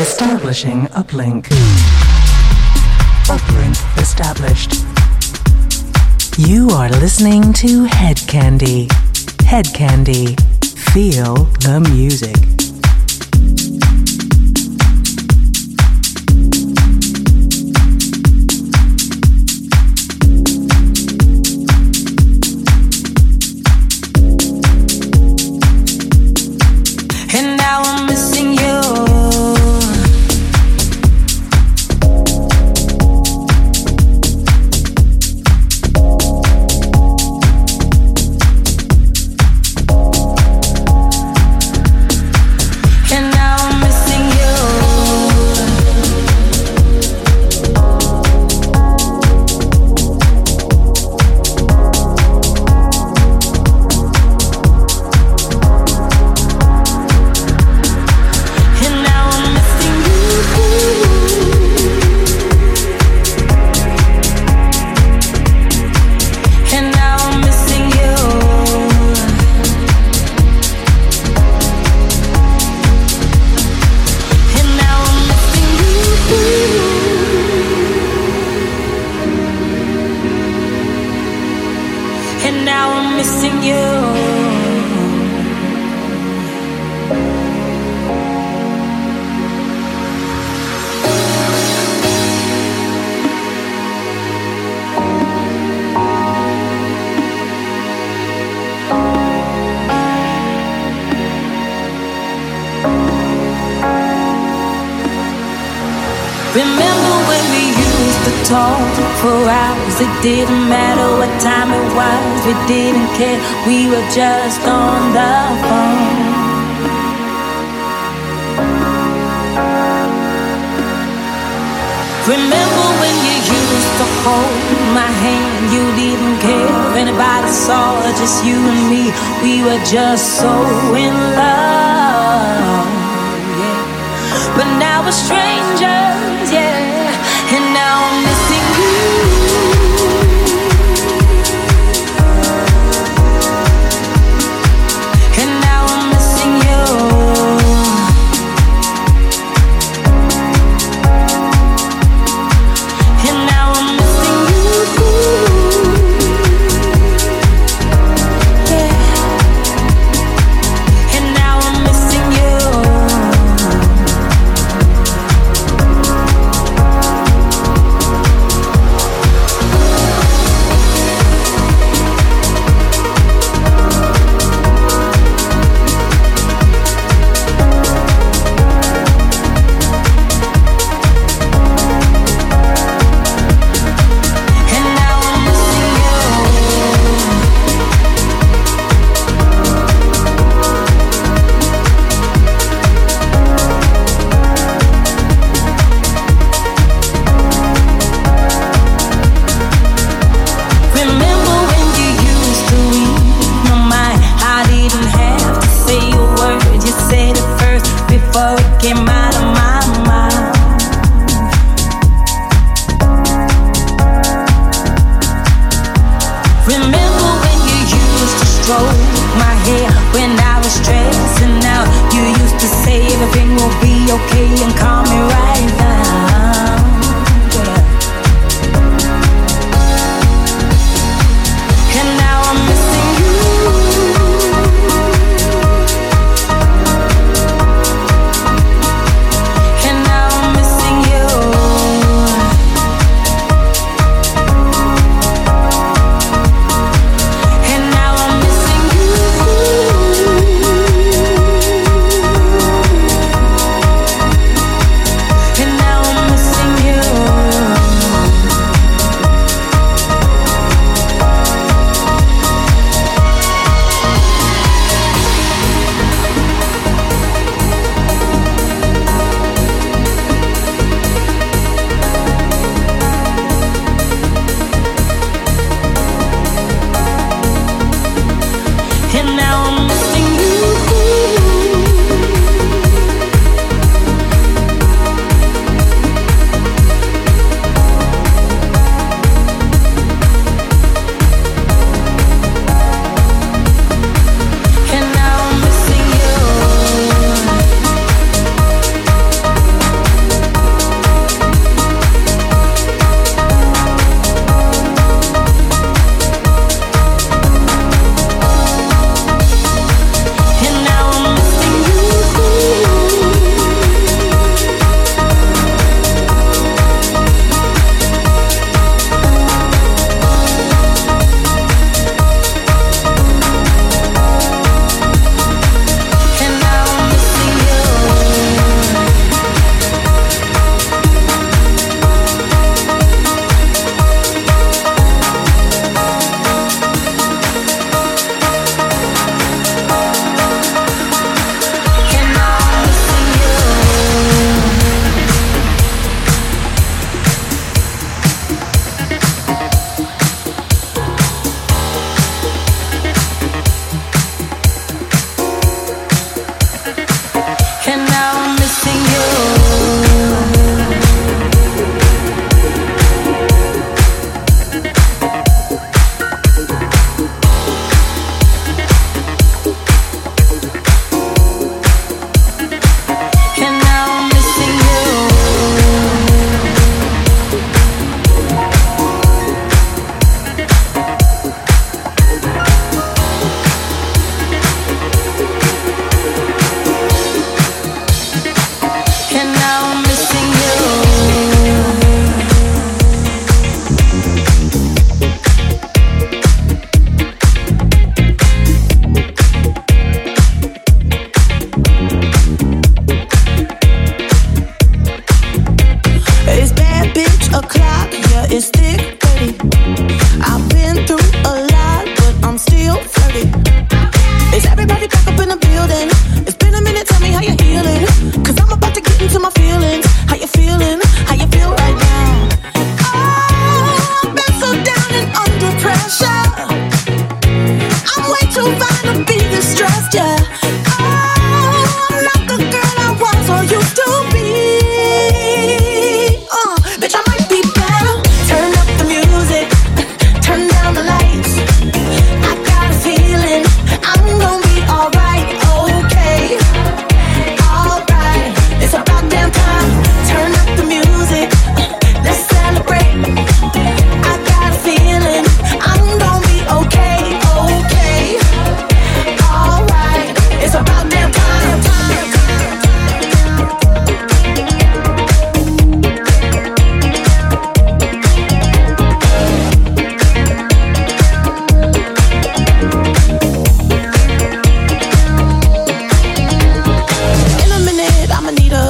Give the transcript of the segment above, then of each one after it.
Establishing uplink. Uplink established. You are listening to Head Candy. Head Candy. Feel the music. Didn't matter what time it was, we didn't care, we were just on the phone. Remember when you used to hold my hand, you didn't care if anybody saw, just you and me, we were just so in love, yeah. But now we're strangers, yeah, and now I'm missing you. And now I'm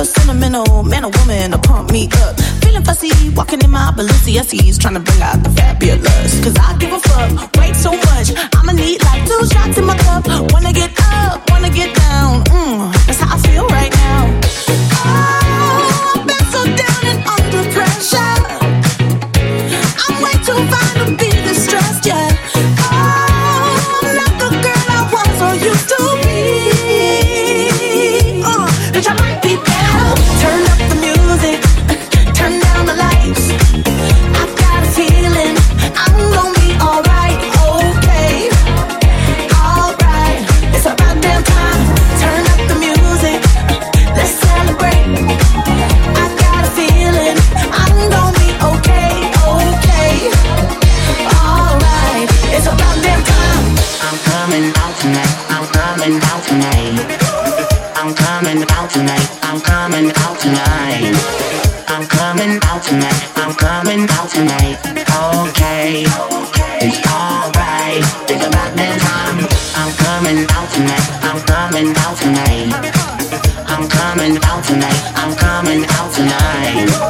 a sentimental man or woman to pump me up. Feeling fussy, walking in my Balenciennes, trying to bring out the fabulous. Cause I give a fuck, wait so much. I'ma need like 2 shots in my cup. Wanna get up, wanna get down. That's how I feel right now. Oh, I've been so down and under pressure. I'm way too fine to be distressed, yeah. Oh, I'm not the girl I was or used to be. Bitch, I might be better. Turn up the music, turn down the lights. I got a feeling I'm gonna be alright, okay. Alright, it's about damn time. Turn up the music, let's celebrate. I got a feeling I'm gonna be okay, okay. Alright, it's about damn time. I'm coming out tonight, I'm coming out tonight. I'm coming out tonight, I'm coming out tonight. I'm coming out tonight, I'm coming out tonight. Okay, it's alright, it's about damn time. I'm coming out tonight, I'm coming out tonight. I'm coming out tonight, I'm coming out tonight.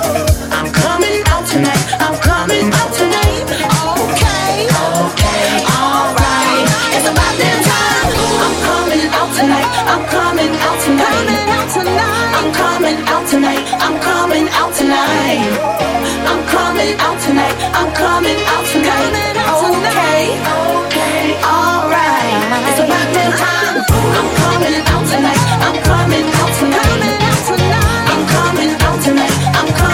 I'm coming out tonight, I'm coming out tonight. Okay, okay, alright. It's about damn time. I'm coming out tonight, I'm coming out tonight. I'm coming out tonight, I'm coming out tonight. I'm coming out tonight, I'm coming out tonight. Okay, okay, alright. It's about damn time. I'm coming out tonight, I'm coming out tonight. I'm coming out tonight. I'm coming.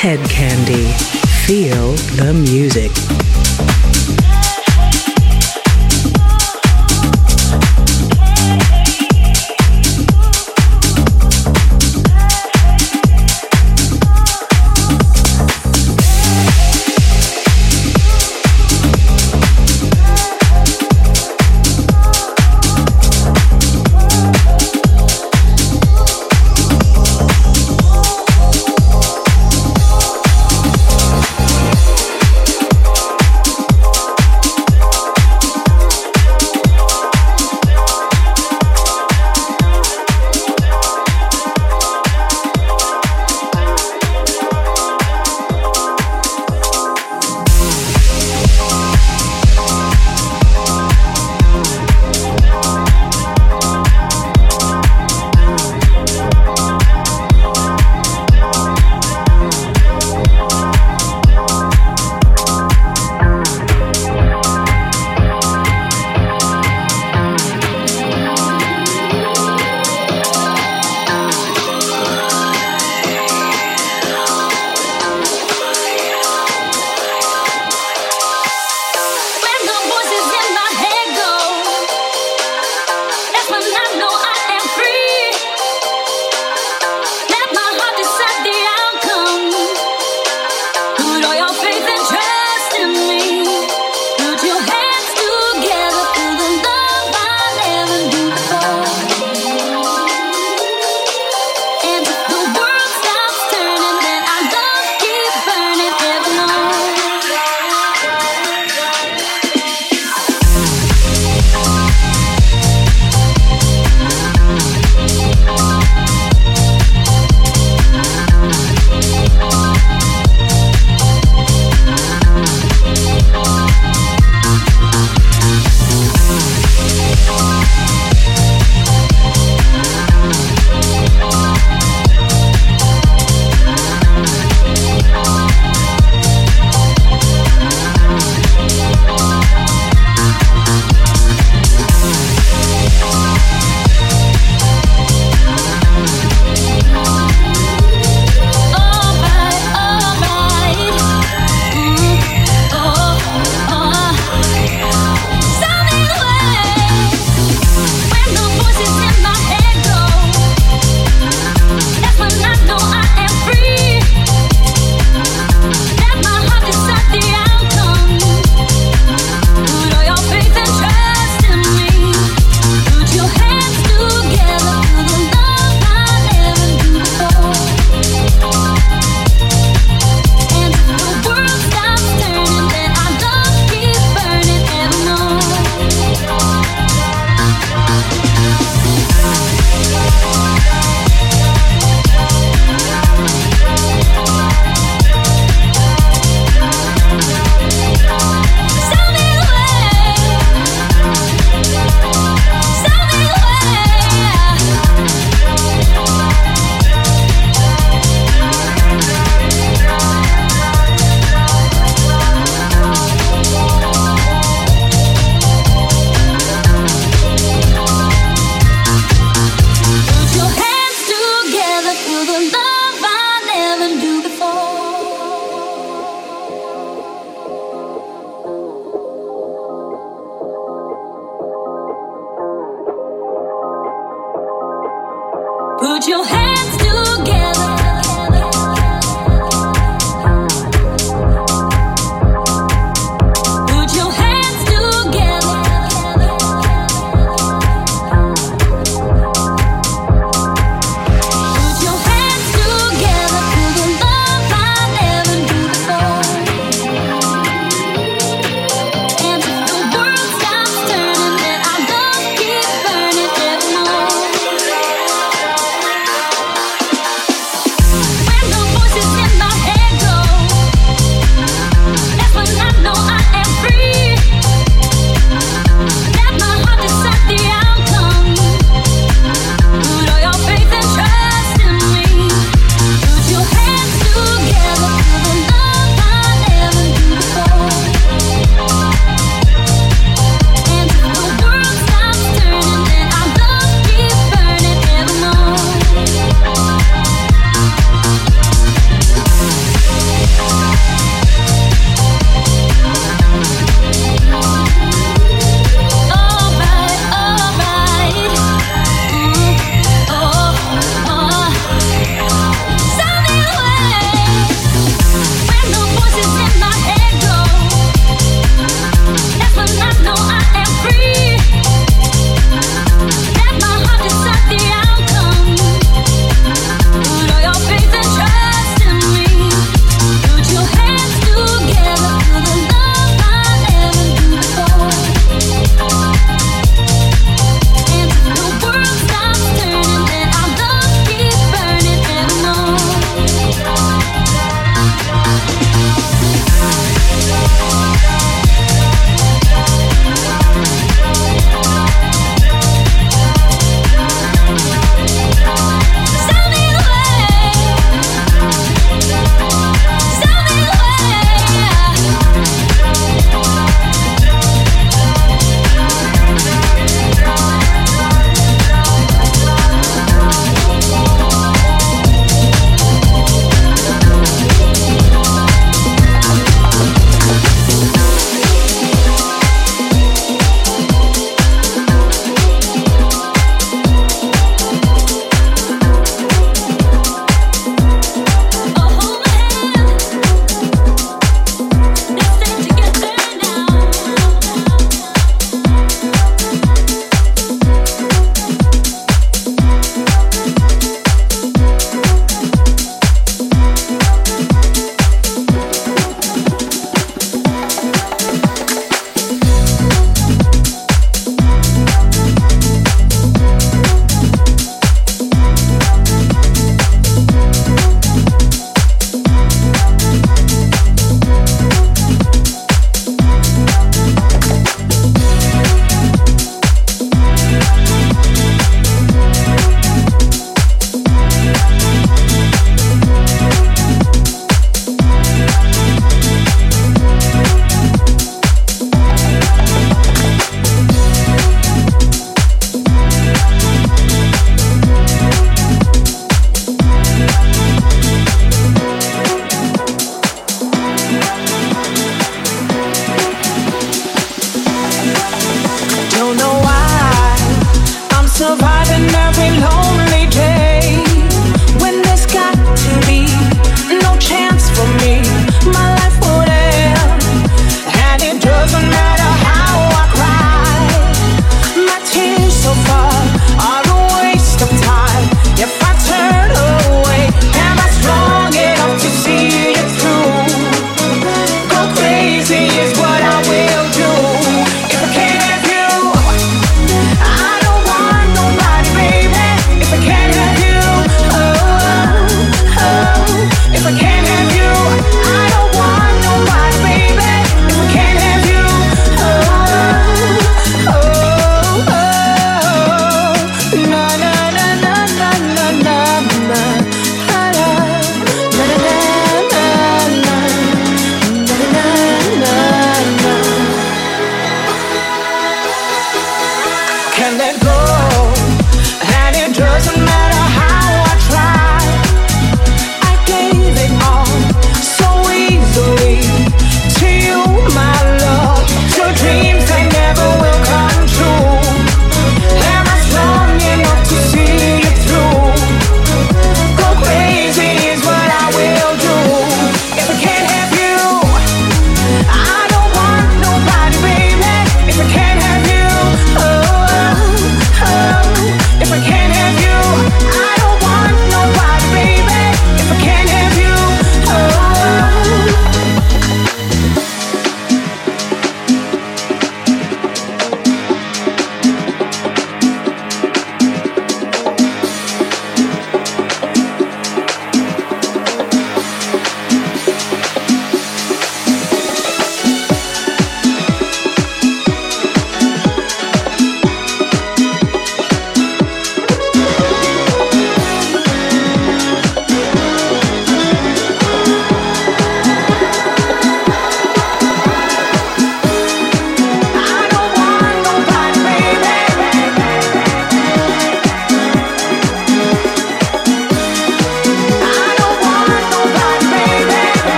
Head Candy. Feel the music.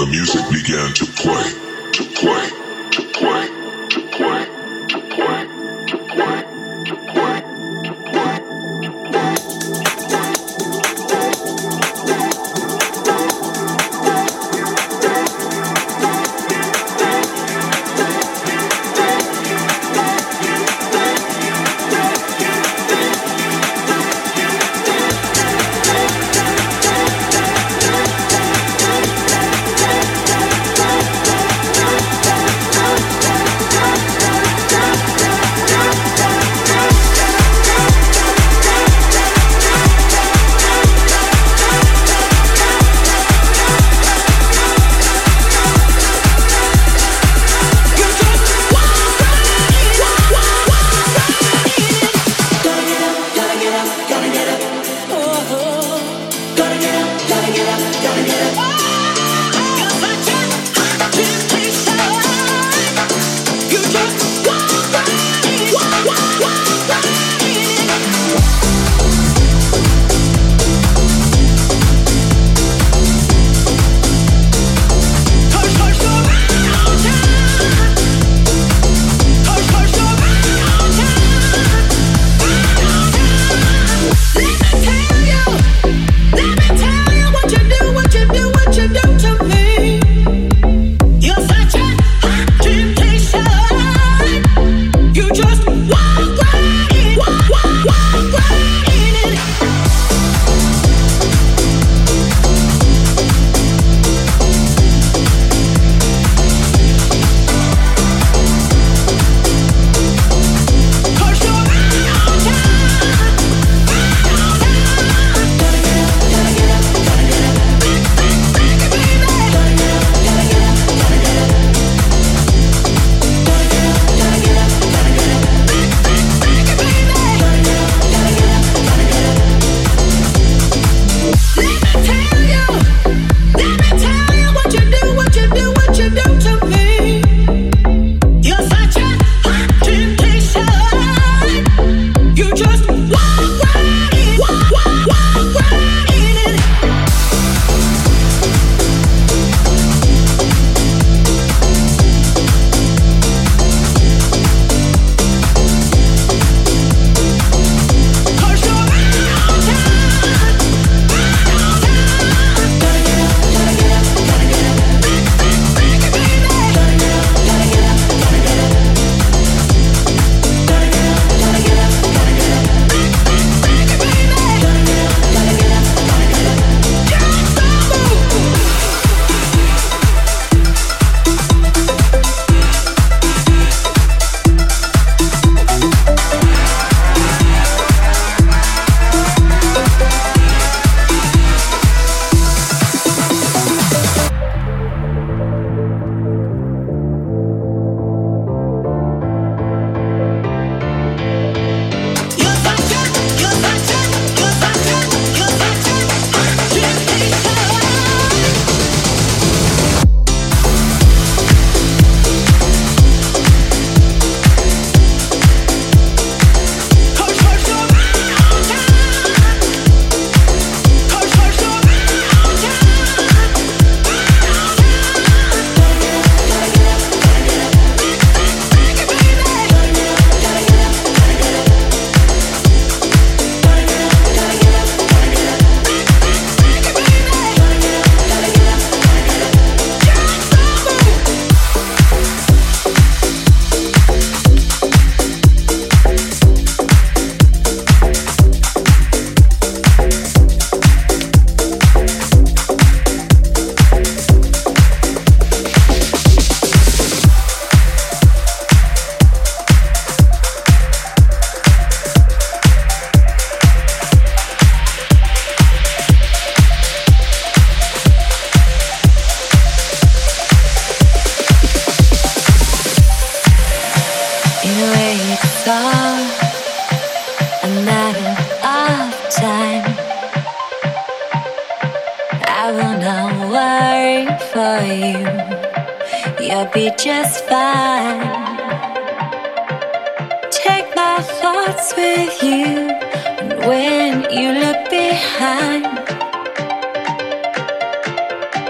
and the music began to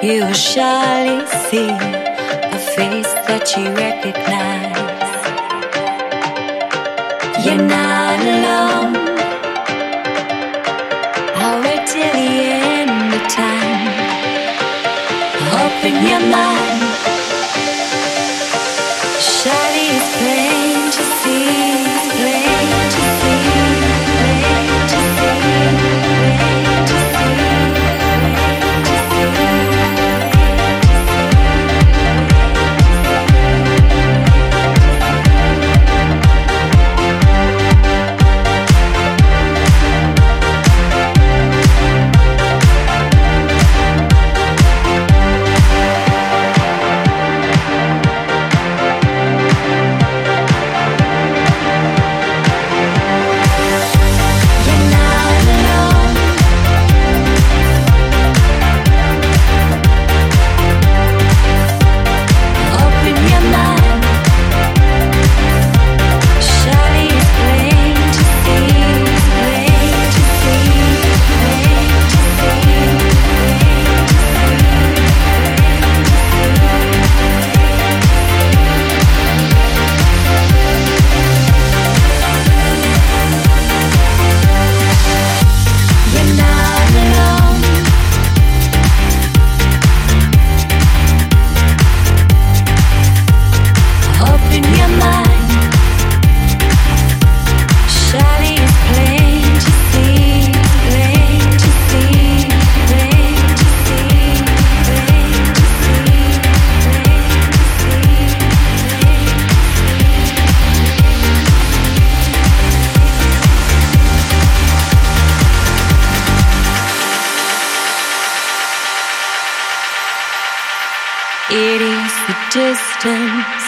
You will surely see a face that you recognize. You're not alone. I'll wait till the end of time. Open your mind. Surely it's plain to see. It is the distance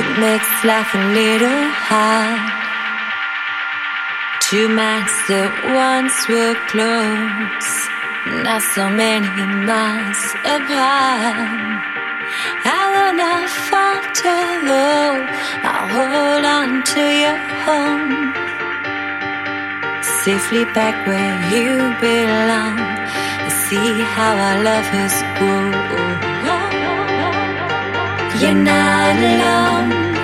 that makes life a little hard. Two minds that once were close, now so many miles apart. I will not falter though, I'll hold on to your home, safely back where you belong, and see how our love has grown. You're not alone.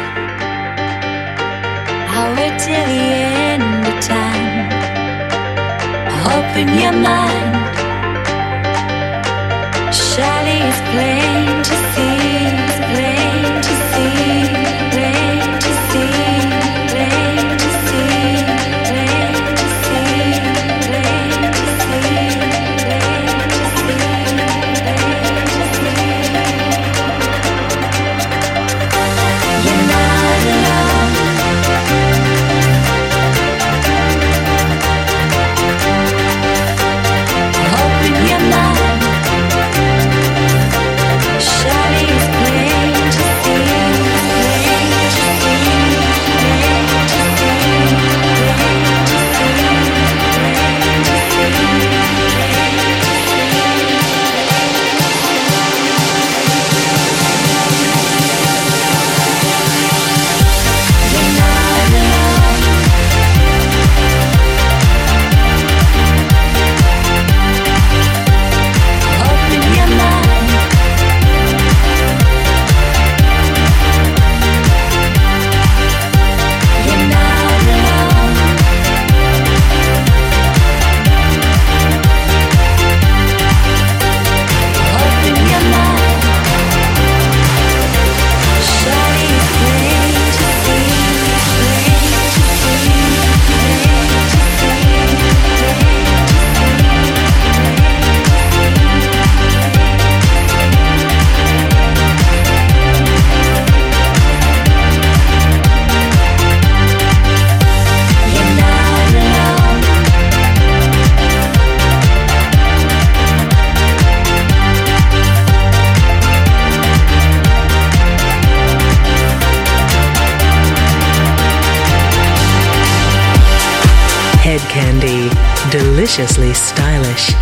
I'll wait till the end of time. Open your mind. Surely it's plain to see. It's plain to see. Plain to see. Deliciously stylish.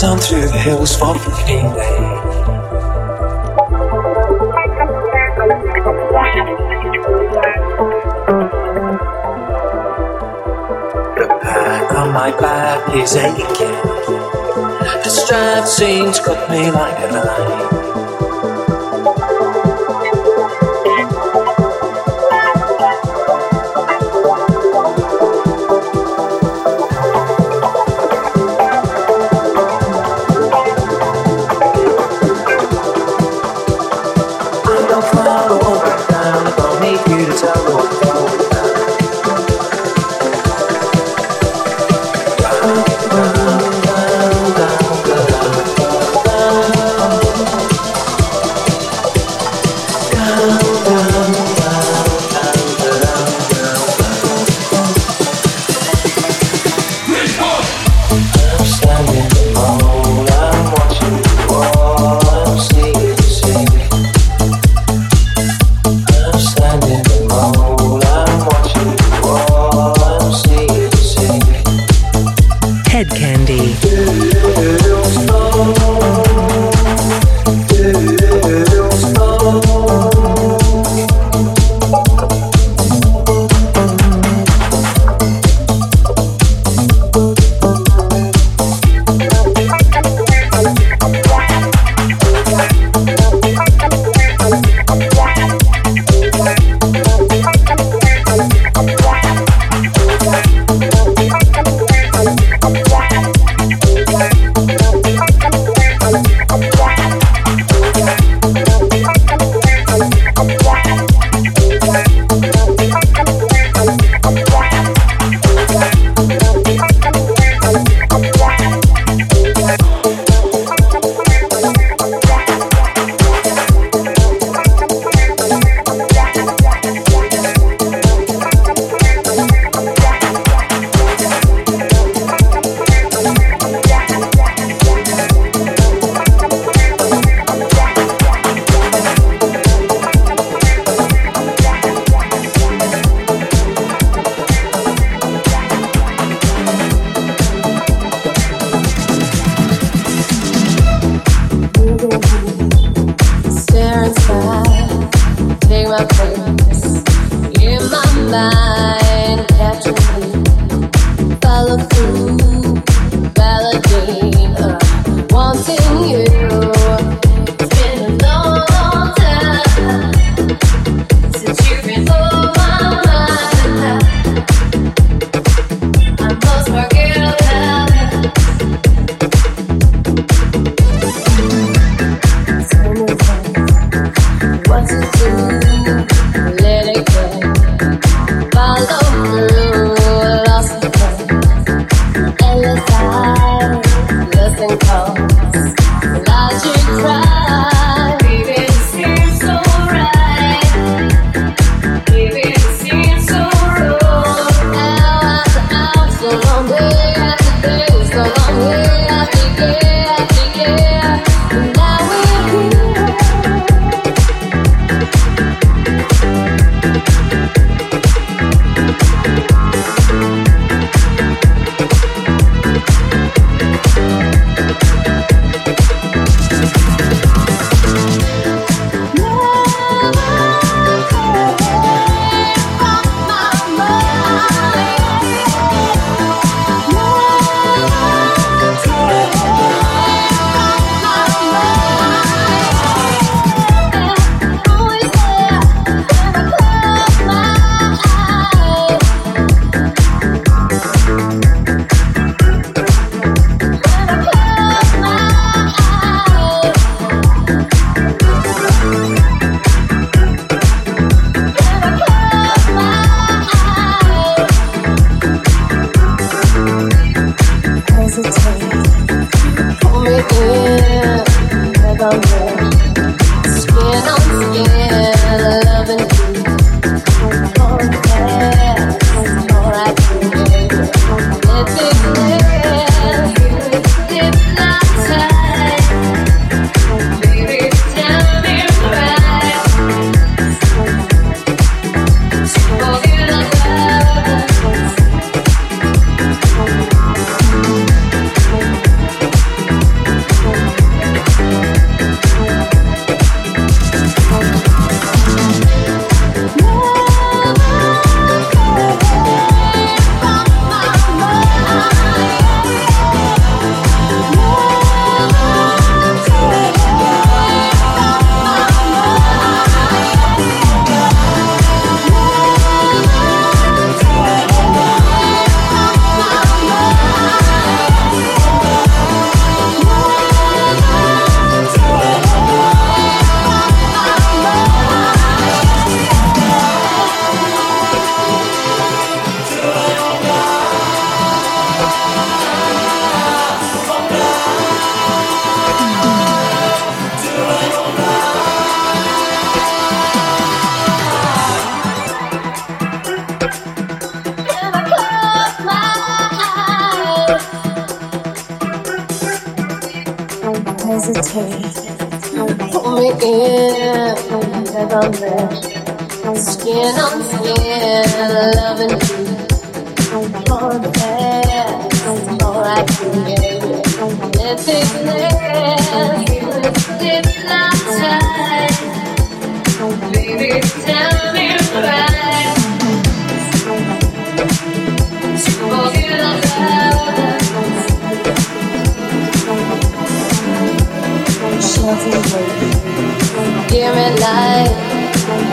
down through the hills for 15 days. The back of my back is aching. The strap seems cut me like a knife. What to do? Pull me in under the ledge, skin on skin, loving you. More than more I create. Let's express this outside. Baby, tell me right. Forget about give me light,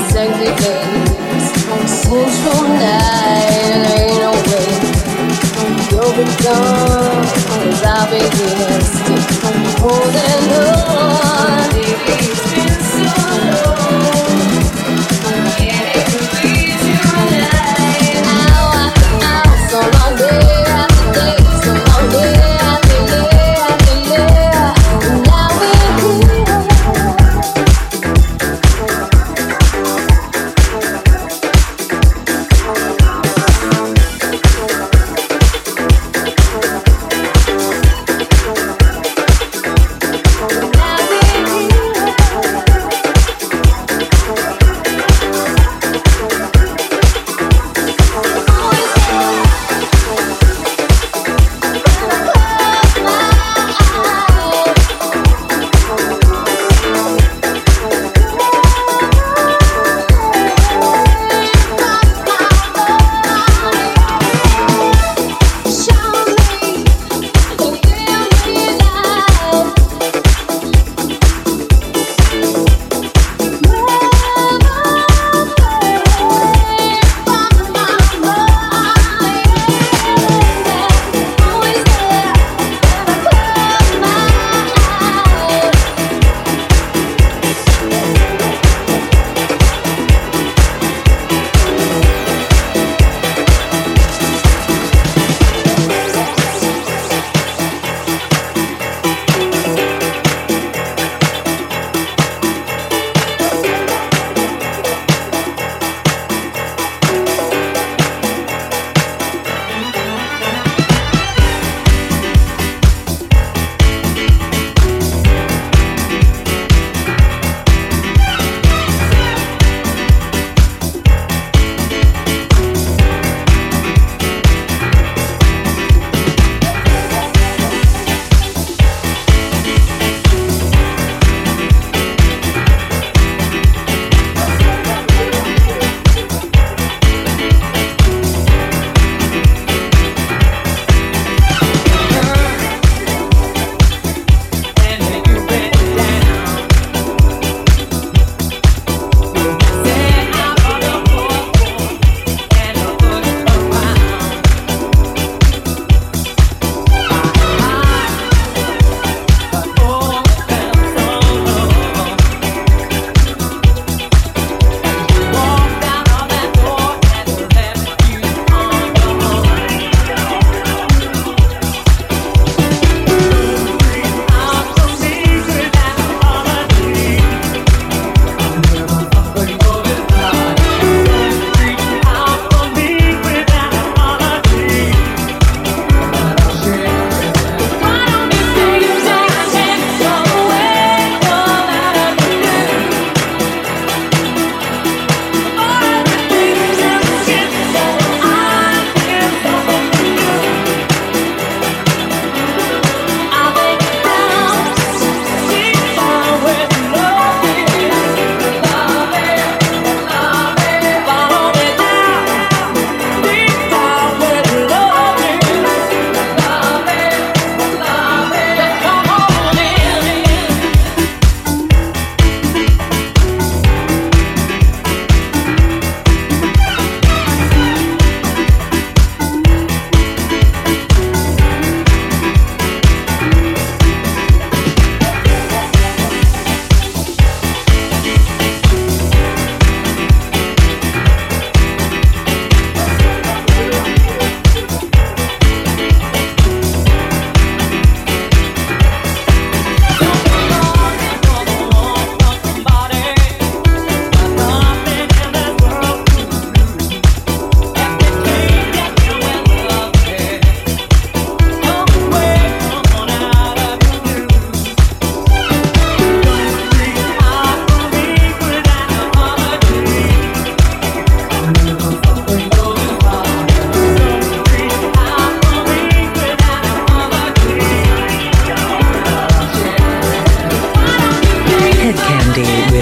sexy days, central night, ain't no way. You'll be gone, cause I'll be here, still holding on. It's been so long, can it be tonight? Ow, so long day after day, so long day after day. Now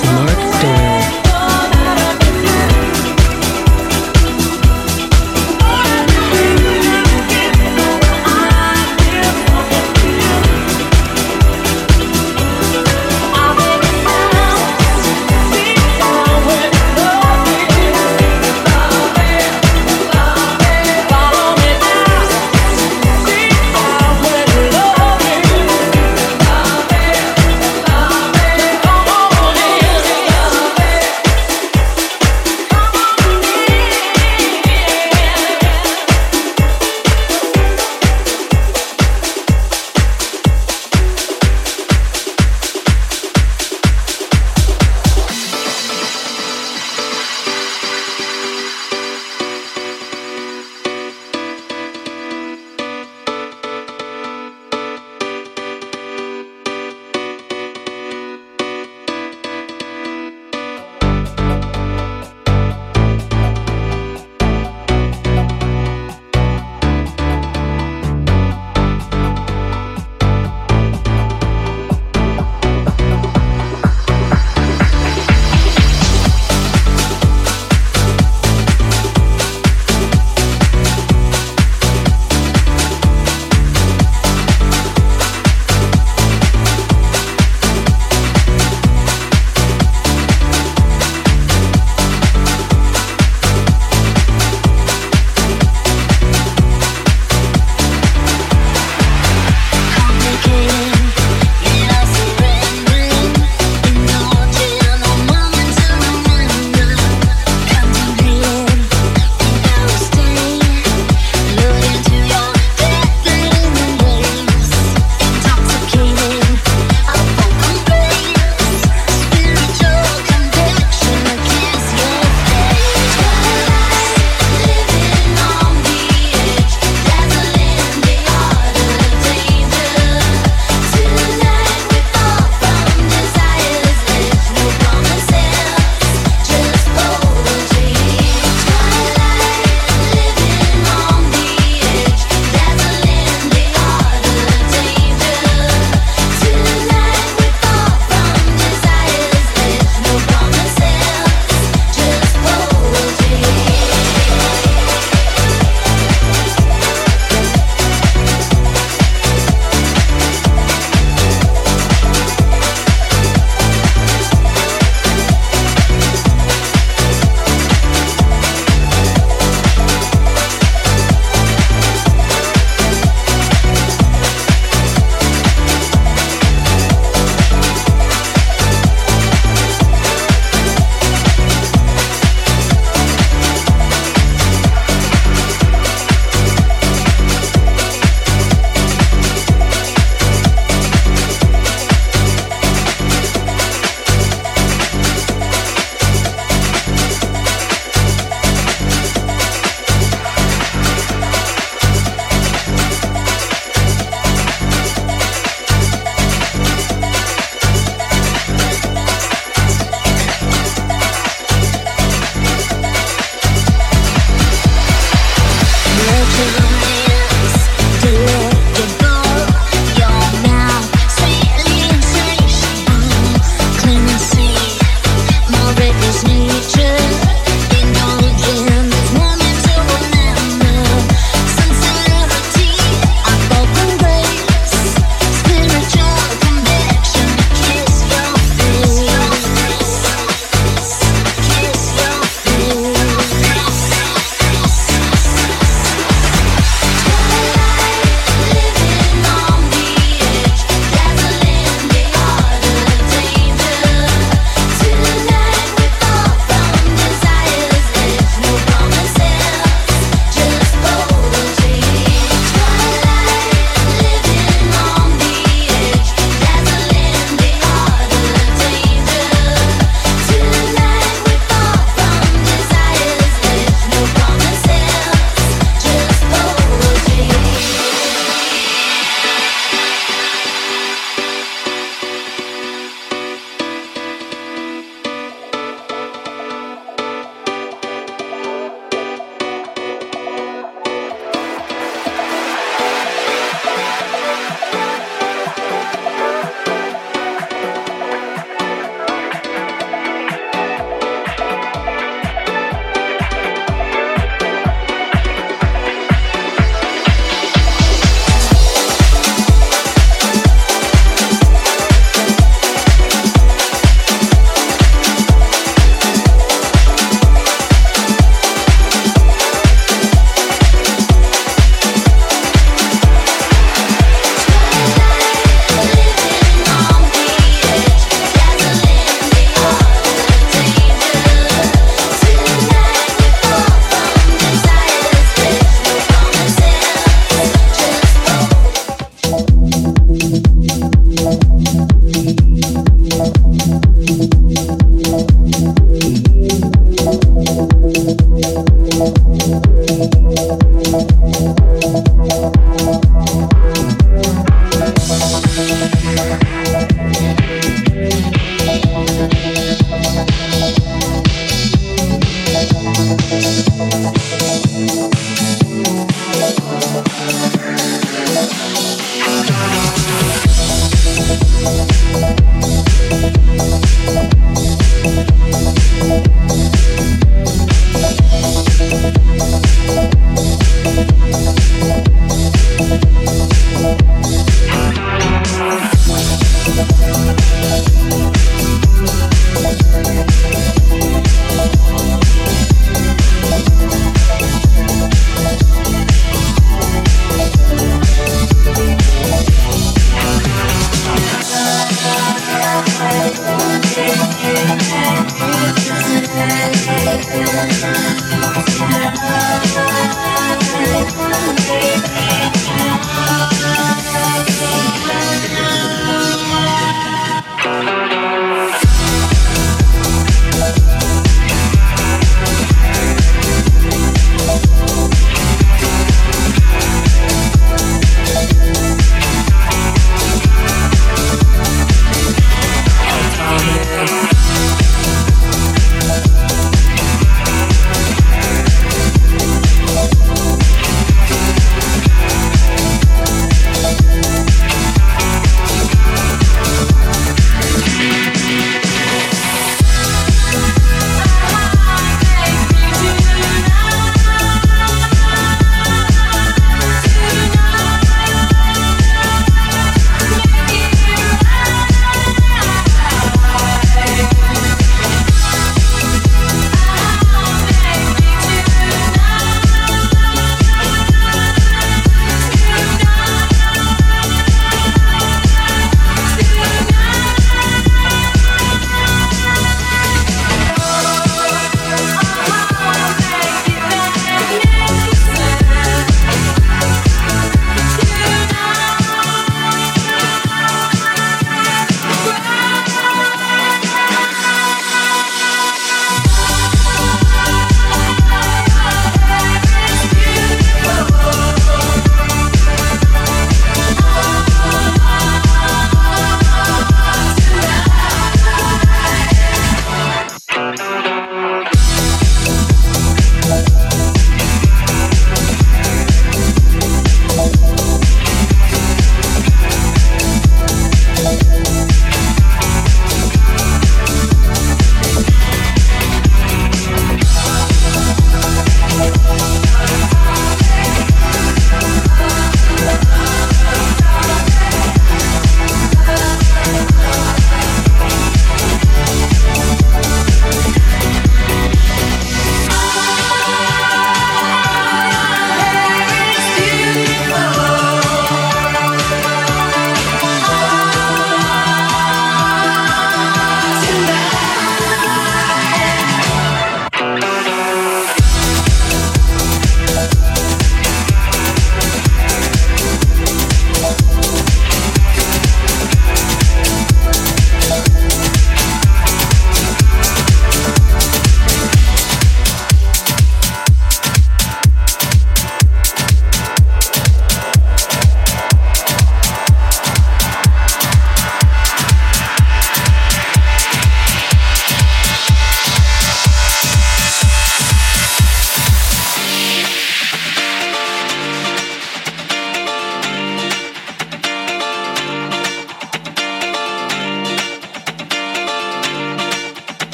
with Mark Doyle.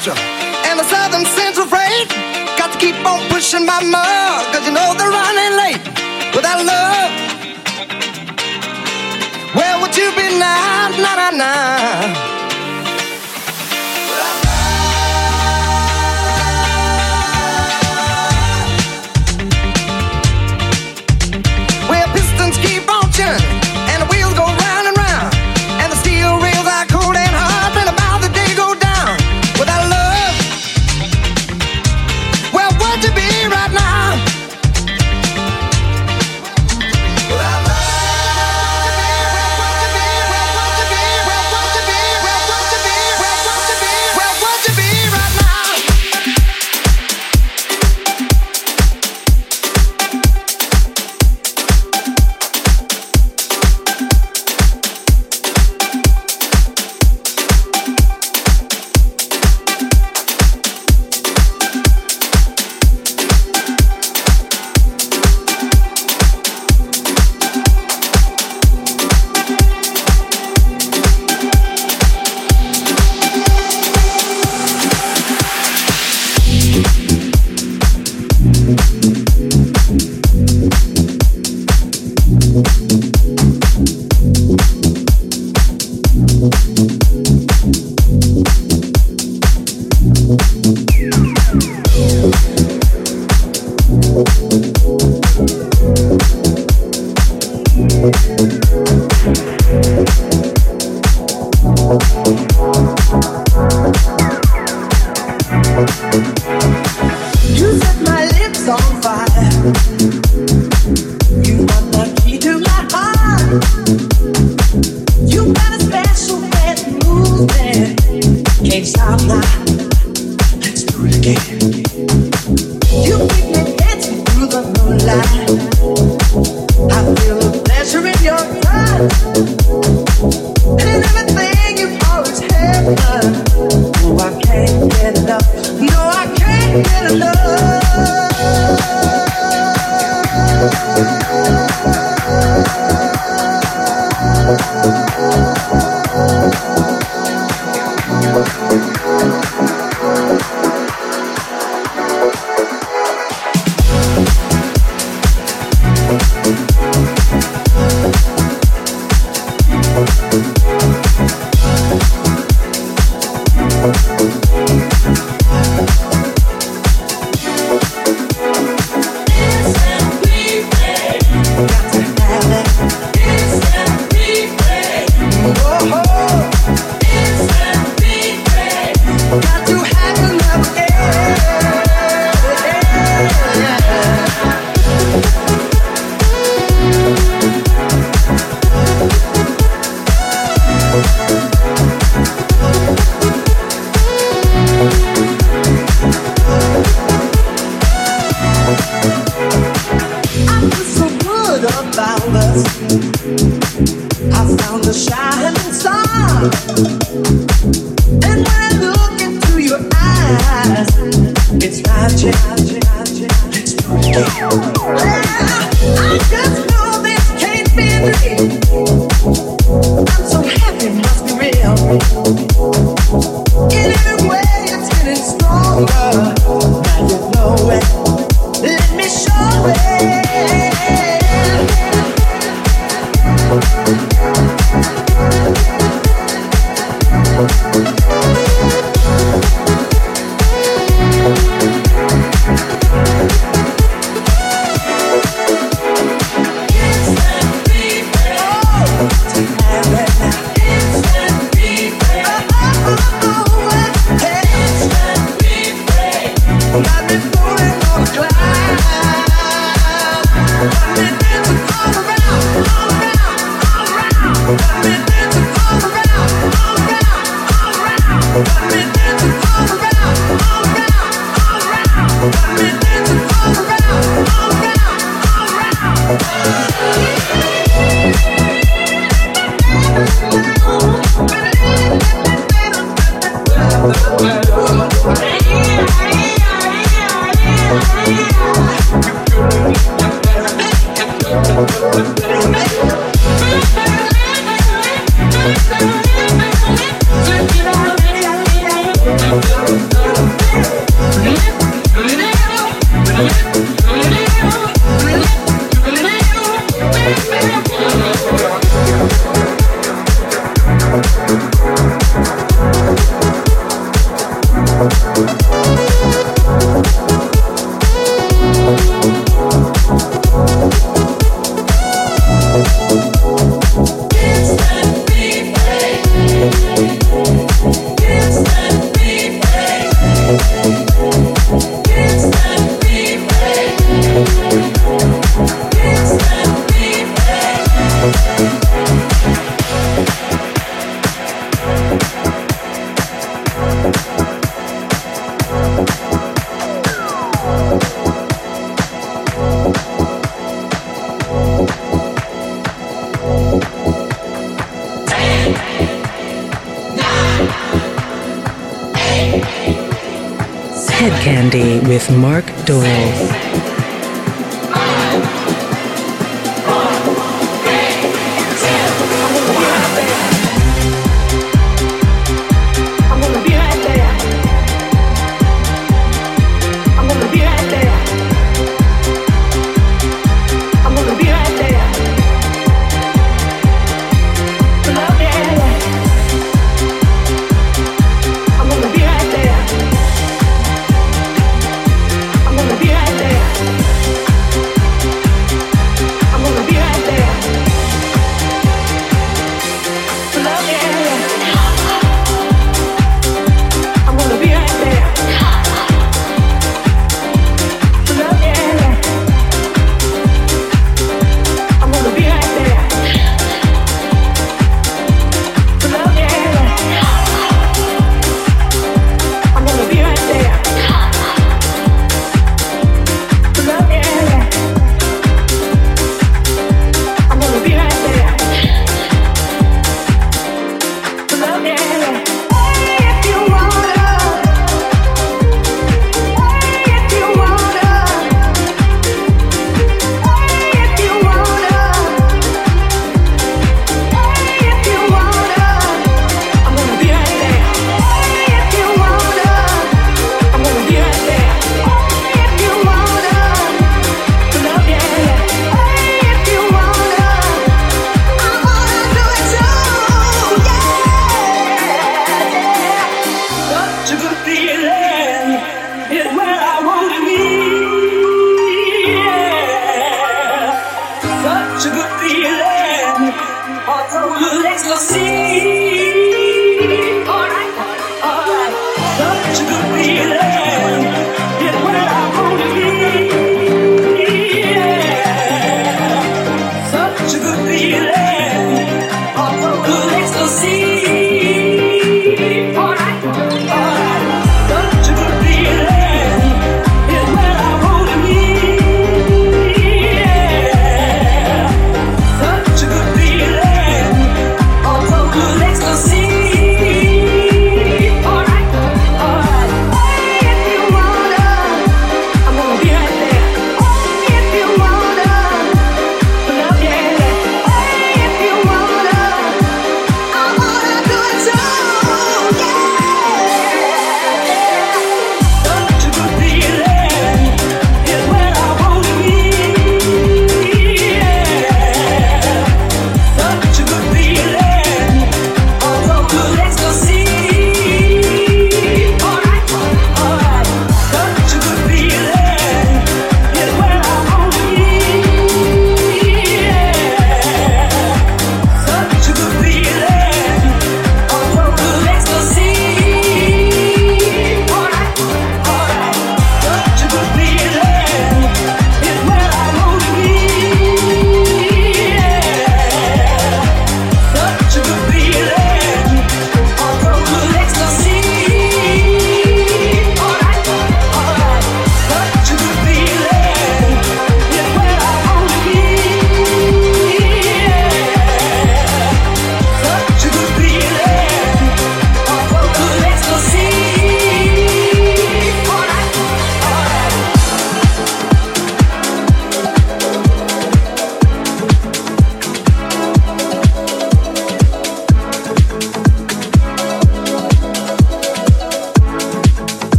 Central and the Southern Central Freight. Got to keep on pushing my mug, cause you know they're running late. Without love, where would you be now? Nah, nah, nah.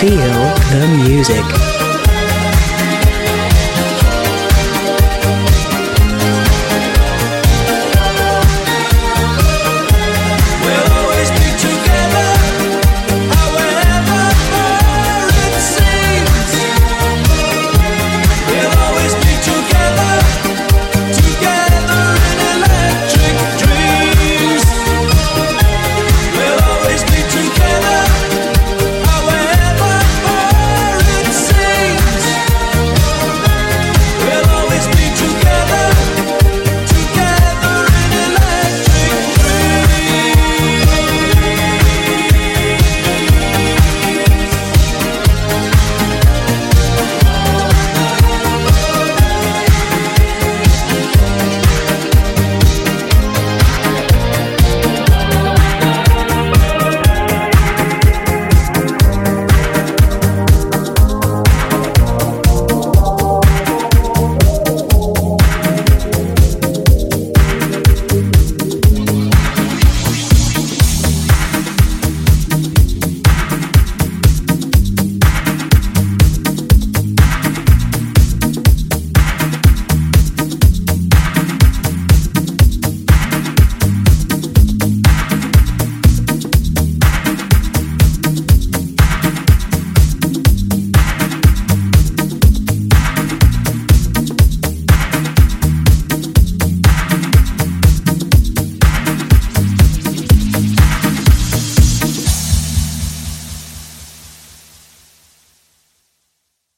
Feel the music.